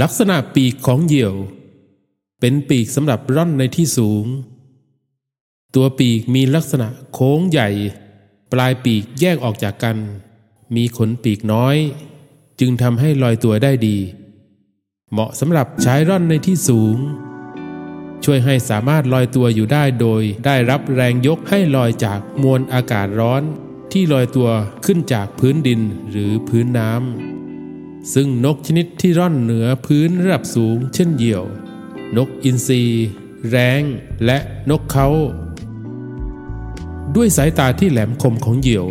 ลักษณะปีกของเหยี่ยวเป็นปีกสำหรับร่อนในที่สูงตัวปีกมีลักษณะโค้งใหญ่ปลายปีกแยกออกจากกันมีขนปีกน้อยจึงทำให้ลอยตัวได้ดีเหมาะสำหรับใช้ร่อนในที่สูงช่วยให้สามารถลอยตัวอยู่ได้โดยได้รับแรงยกให้ลอยจากมวลอากาศร้อนที่ลอยตัวขึ้นจากพื้นดินหรือพื้นน้ำซึ่งนกชนิดที่ร่อนเหนือพื้นระดับสูงเช่นเหยี่ยวนกอินทรีแร้งและนกเขาด้วยสายตาที่แหลมคมของเหยี่ยว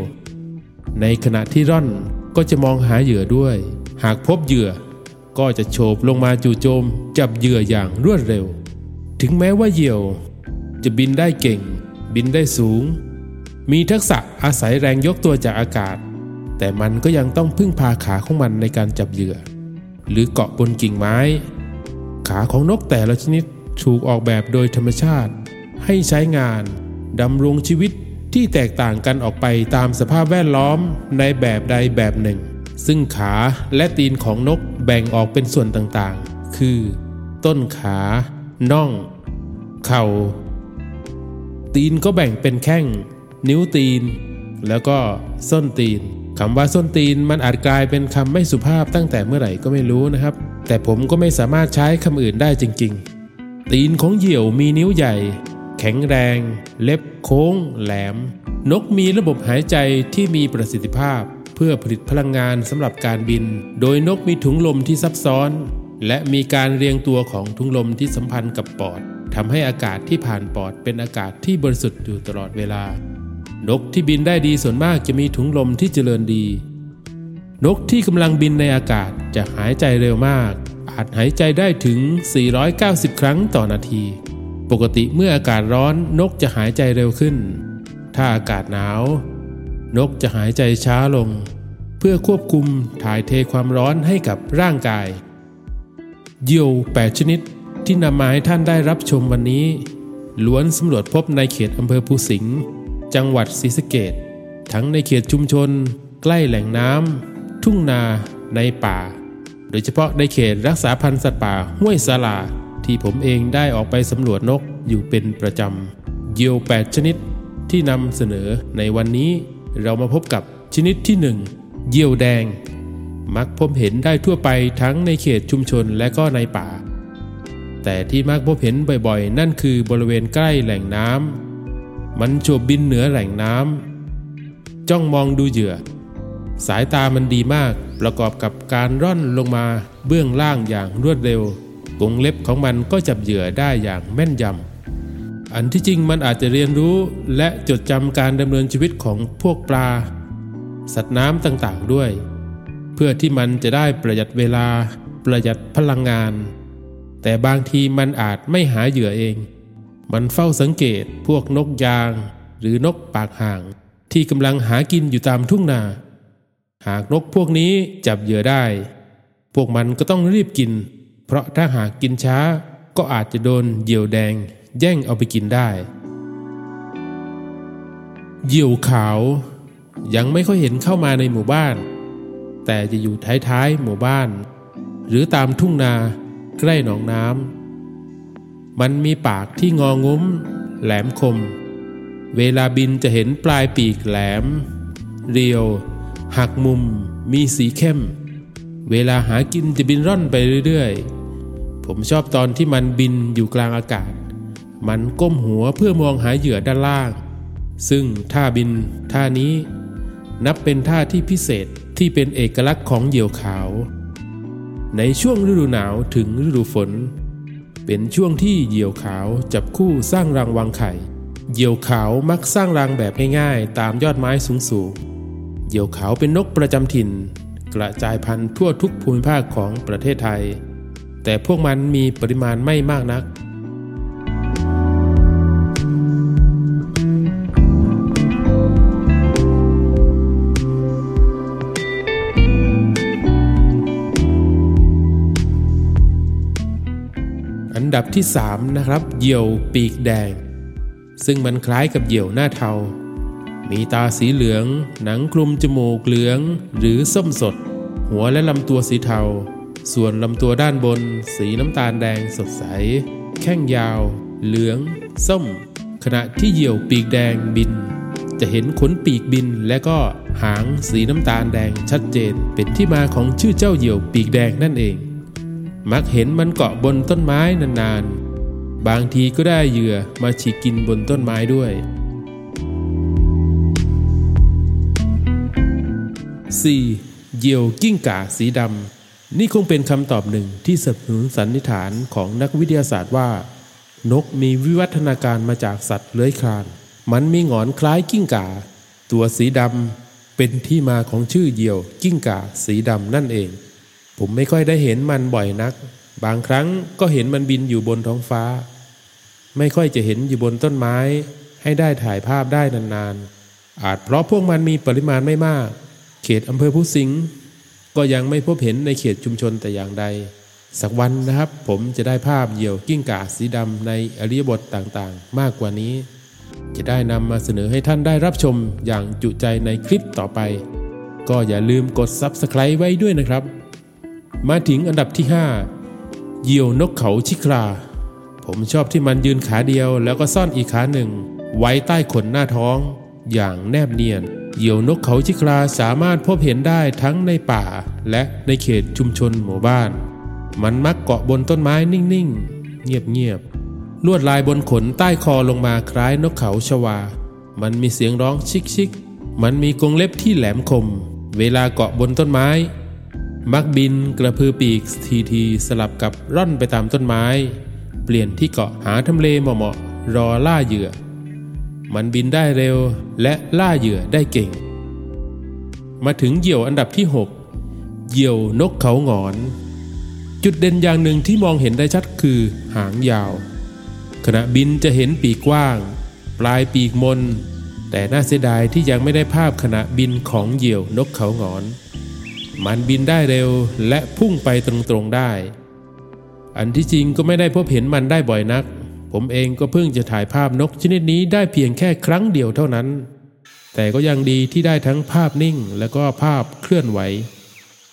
ในขณะที่ร่อนก็จะมองหาเหยื่อด้วยหากพบเหยื่อก็จะโฉบลงมาจู่โจมจับเหยื่ออย่างรวดเร็วถึงแม้ว่าเหยี่ยวจะบินได้เก่งบินได้สูงมีทักษะอาศัยแรงยกตัวจากอากาศแต่มันก็ยังต้องพึ่งพาขาของมันในการจับเหยื่อหรือเกาะบนกิ่งไม้ขาของนกแต่ละชนิดถูกออกแบบโดยธรรมชาติให้ใช้งานดำรงชีวิตที่แตกต่างกันออกไปตามสภาพแวดล้อมในแบบใดแบบหนึ่งซึ่งขาและตีนของนกแบ่งออกเป็นส่วนต่างๆคือต้นขาน่องเข่าตีนก็แบ่งเป็นแข้งนิ้วตีนแล้วก็ส้นตีนคำว่าส้นตีนมันอาจกลายเป็นคำไม่สุภาพตั้งแต่เมื่อไหร่ก็ไม่รู้นะครับแต่ผมก็ไม่สามารถใช้คำอื่นได้จริงๆตีนของเหยี่ยวมีนิ้วใหญ่แข็งแรงเล็บโค้งแหลมนกมีระบบหายใจที่มีประสิทธิภาพเพื่อผลิตพลังงานสำหรับการบินโดยนกมีถุงลมที่ซับซ้อนและมีการเรียงตัวของถุงลมที่สัมพันธ์กับปอดทำให้อากาศที่ผ่านปอดเป็นอากาศที่บริสุทธิ์อยู่ตลอดเวลานกที่บินได้ดีส่วนมากจะมีถุงลมที่เจริญดีนกที่กำลังบินในอากาศจะหายใจเร็วมากอาจหายใจได้ถึง490ครั้งต่อนาทีปกติเมื่ออากาศร้อนนกจะหายใจเร็วขึ้นถ้าอากาศหนาวนกจะหายใจช้าลงเพื่อควบคุมถ่ายเทความร้อนให้กับร่างกายเหยี่ยว8ชนิดที่นำมาให้ท่านได้รับชมวันนี้ล้วนสำรวจพบในเขตอำเภอภูสิงห์จังหวัดศรีสะเกษทั้งในเขตชุมชนใกล้แหล่งน้ำทุ่งนาในป่าโดยเฉพาะในเขตรักษาพันธุ์สัตว์ป่าห้วยสาลาที่ผมเองได้ออกไปสำรวจนกอยู่เป็นประจำเหยี่ยว8ชนิดที่นำเสนอในวันนี้เรามาพบกับชนิดที่1เหยี่ยวแดงมักพบเห็นได้ทั่วไปทั้งในเขตชุมชนและก็ในป่าแต่ที่มักพบเห็นบ่อยๆนั่นคือบริเวณใกล้แหล่งน้ำมันโฉบบินเหนือแหล่งน้ำจ้องมองดูเหยื่อสายตามันดีมากประกอบกับการร่อนลงมาเบื้องล่างอย่างรวดเร็วกรงเล็บของมันก็จับเหยื่อได้อย่างแม่นยำอันที่จริงมันอาจจะเรียนรู้และจดจำการดำเนินชีวิตของพวกปลาสัตว์น้ำต่างๆด้วยเพื่อที่มันจะได้ประหยัดเวลาประหยัดพลังงานแต่บางทีมันอาจไม่หาเหยื่อเองมันเฝ้าสังเกตพวกนกยางหรือนกปากห่างที่กำลังหากินอยู่ตามทุ่งนาหากนกพวกนี้จับเหยื่อได้พวกมันก็ต้องรีบกินเพราะถ้าหากกินช้าก็อาจจะโดนเหยี่ยวแดงแย่งเอาไปกินได้เหยี่ยวขาวยังไม่ค่อยเห็นเข้ามาในหมู่บ้านแต่จะอยู่ท้ายๆหมู่บ้านหรือตามทุ่งนาใกล้หนองน้ำมันมีปากที่งองุ้มแหลมคมเวลาบินจะเห็นปลายปีกแหลมเรียวหักมุมมีสีเข้มเวลาหากินจะบินร่อนไปเรื่อยๆผมชอบตอนที่มันบินอยู่กลางอากาศมันก้มหัวเพื่อมองหาเหยื่อด้านล่างซึ่งท่าบินท่านี้นับเป็นท่าที่พิเศษที่เป็นเอกลักษณ์ของเหยี่ยวขาวในช่วงฤดูหนาวถึงฤดูฝนเป็นช่วงที่เหยี่ยวขาวจับคู่สร้างรังวางไข่เหยี่ยวขาวมักสร้างรังแบบง่ายๆตามยอดไม้สูงๆเหยี่ยวขาวเป็นนกประจำถิ่นกระจายพันธุ์ทั่วทุกภูมิภาคของประเทศไทยแต่พวกมันมีปริมาณไม่มากนักอันดับที่3นะครับเหยี่ยวปีกแดงซึ่งมันคล้ายกับเหยี่ยวหน้าเทามีตาสีเหลืองหนังคลุมจมูกเหลืองหรือส้มสดหัวและลำตัวสีเทา ส่วนลำตัวด้านบนสีน้ำตาลแดงสดใสแข้งยาวเหลืองส้มขณะที่เหยี่ยวปีกแดงบินจะเห็นขนปีกบินและก็หางสีน้ำตาลแดงชัดเจนเป็นที่มาของชื่อเจ้าเหยี่ยวปีกแดงนั่นเองมักเห็นมันเกาะบนต้นไม้นานๆบางทีก็ได้เหยื่อมาฉีกกินบนต้นไม้ด้วย4. เหยี่ยวกิ้งก่าสีดำนี่คงเป็นคำตอบหนึ่งที่สนับสนุนสันนิษฐานของนักวิทยาศาสตร์ว่านกมีวิวัฒนาการมาจากสัตว์เลื้อยคลานมันมีหงอนคล้ายกิ้งก่าตัวสีดำเป็นที่มาของชื่อเหยี่ยวกิ้งก่าสีดำนั่นเองผมไม่ค่อยได้เห็นมันบ่อยนักบางครั้งก็เห็นมันบินอยู่บนท้องฟ้าไม่ค่อยจะเห็นอยู่บนต้นไม้ให้ได้ถ่ายภาพได้นานๆอาจเพราะพวกมันมีปริมาณไม่มากเขตอำเภอพุสิงห์ก็ยังไม่พบเห็นในเขตชุมชนแต่อย่างใดสักวันนะครับผมจะได้ภาพเหยี่ยวกิ้งก่าสีดำในอริยบทต่างๆมากกว่านี้จะได้นำมาเสนอให้ท่านได้รับชมอย่างจุใจในคลิปต่อไปก็อย่าลืมกด Subscribe ไว้ด้วยนะครับมาถึงอันดับที่5เหยี่ยวนกเขาชิคลาผมชอบที่มันยืนขาเดียวแล้วก็ซ่อนอีกขาหนึ่งไว้ใต้ขนหน้าท้องอย่างแนบเนียนเหยี่ยวนกเขาชิคลาสามารถพบเห็นได้ทั้งในป่าและในเขตชุมชนหมู่บ้านมันมักเกาะบนต้นไม้นิ่งๆเงียบๆลวดลายบนขนใต้คอลงมาคล้ายนกเขาชวามันมีเสียงร้องชิกๆมันมีกรงเล็บที่แหลมคมเวลาเกาะบนต้นไม้มักบินกระพือปีกทีๆสลับกับร่อนไปตามต้นไม้เปลี่ยนที่เกาะหาทำเลเหมาะๆรอล่าเหยื่อมันบินได้เร็วและล่าเหยื่อได้เก่งมาถึงเหยี่ยวอันดับที่6เหยี่ยวนกเขาหงอนจุดเด่นอย่างหนึ่งที่มองเห็นได้ชัดคือหางยาวขณะบินจะเห็นปีกกว้างปลายปีกมนแต่น่าเสียดายที่ยังไม่ได้ภาพขณะบินของเหยี่ยวนกเขาหงอนมันบินได้เร็วและพุ่งไปตรงๆได้อันที่จริงก็ไม่ได้พบเห็นมันได้บ่อยนักผมเองก็เพิ่งจะถ่ายภาพนกชนิดนี้ได้เพียงแค่ครั้งเดียวเท่านั้นแต่ก็ยังดีที่ได้ทั้งภาพนิ่งและก็ภาพเคลื่อนไหว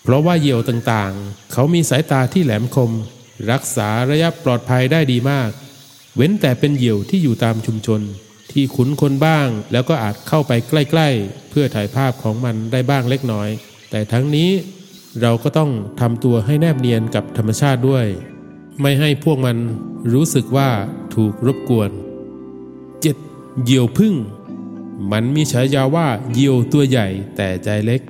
เพราะว่าเหยี่ยวต่างๆเขามีสายตาที่แหลมคมรักษาระยะปลอดภัยได้ดีมากเว้นแต่เป็นเหยี่ยวที่อยู่ตามชุมชนที่คุ้นคนบ้างแล้วก็อาจเข้าไปใกล้ๆเพื่อถ่ายภาพของมันได้บ้างเล็กน้อยแต่ทั้งนี้เราก็ต้องทำตัวให้แนบเนียนกับธรรมชาติด้วยไม่ให้พวกมันรู้สึกว่าถูกรบกวน 7. เหยี่ยวพึ่งมันมีฉายาว่าเหยี่ยวตัวใหญ่แต่ใจเล็ก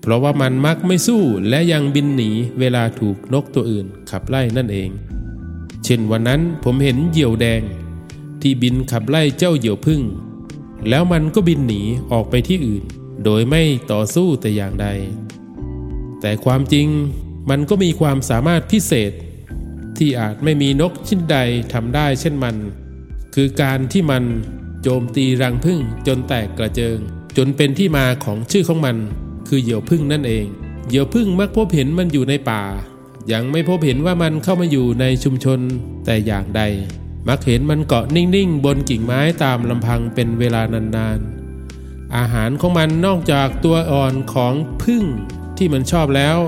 เพราะว่ามันมักไม่สู้และยังบินหนีเวลาถูกนกตัวอื่นขับไล่นั่นเองเช่นวันนั้นผมเห็นเหยี่ยวแดงที่บินขับไล่เจ้าเหยี่ยวพึ่งแล้วมันก็บินหนีออกไปที่อื่นโดยไม่ต่อสู้แต่อย่างใดแต่ความจริงมันก็มีความสามารถพิเศษที่อาจไม่มีนกชนิดใดทำได้เช่นมันคือการที่มันโจมตีรังผึ้งจนแตกกระเจิงจนเป็นที่มาของชื่อของมันคือเหยี่ยวผึ้งนั่นเองเหยี่ยวผึ้งมักพบเห็นมันอยู่ในป่ายังไม่พบเห็นว่ามันเข้ามาอยู่ในชุมชนแต่อย่างใดมักเห็นมันเกาะนิ่งๆบนกิ่งไม้ตามลำพังเป็นเวลานานๆอาหารของมันนอกจากตัวอ่อนของผึ้งที่มันชอบแล้ว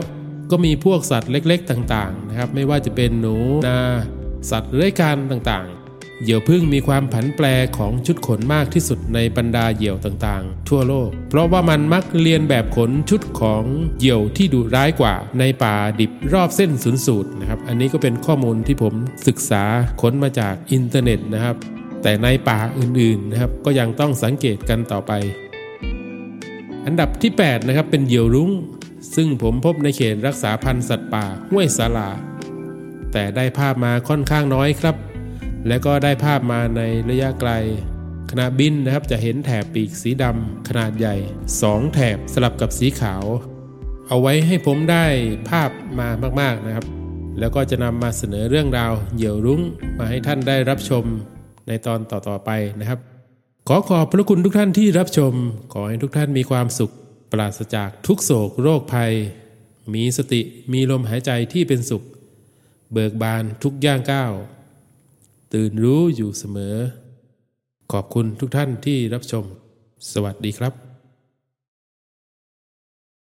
ก็มีพวกสัตว์เล็กๆต่างๆนะครับไม่ว่าจะเป็นหนูนาสัตว์เลื้อยคลานต่างๆเหยี่ยวผึ้งมีความผันแปรของชุดขนมากที่สุดในบรรดาเหยี่ยวต่างๆทั่วโลกเพราะว่ามันมักเลียนแบบขนชุดของเหยี่ยวที่ดุร้ายกว่าในป่าดิบรอบเส้นศูนย์สูตรนะครับอันนี้ก็เป็นข้อมูลที่ผมศึกษาค้นมาจากอินเทอร์เน็ตนะครับแต่ในป่าอื่นๆนะครับก็ยังต้องสังเกตกันต่อไปอันดับที่8นะครับเป็นเหยี่ยวรุ้งซึ่งผมพบในเขตรักษาพันธุ์สัตว์ป่าห้วยสาลาแต่ได้ภาพมาค่อนข้างน้อยครับและก็ได้ภาพมาในระยะไกลขณะบินนะครับจะเห็นแถบปีกสีดำขนาดใหญ่2แถบสลับกับสีขาวเอาไว้ให้ผมได้ภาพมามากๆนะครับแล้วก็จะนำมาเสนอเรื่องราวเหยี่ยวรุ้งมาให้ท่านได้รับชมในตอนต่อๆไปนะครับขอบพระคุณทุกท่านที่รับชมขอให้ทุกท่านมีความสุขปราศจากทุกโศกโรคภัยมีสติมีลมหายใจที่เป็นสุขเบิกบานทุกย่างก้าวตื่นรู้อยู่เสมอขอบคุณทุกท่านที่รับชมสวัสดีครับ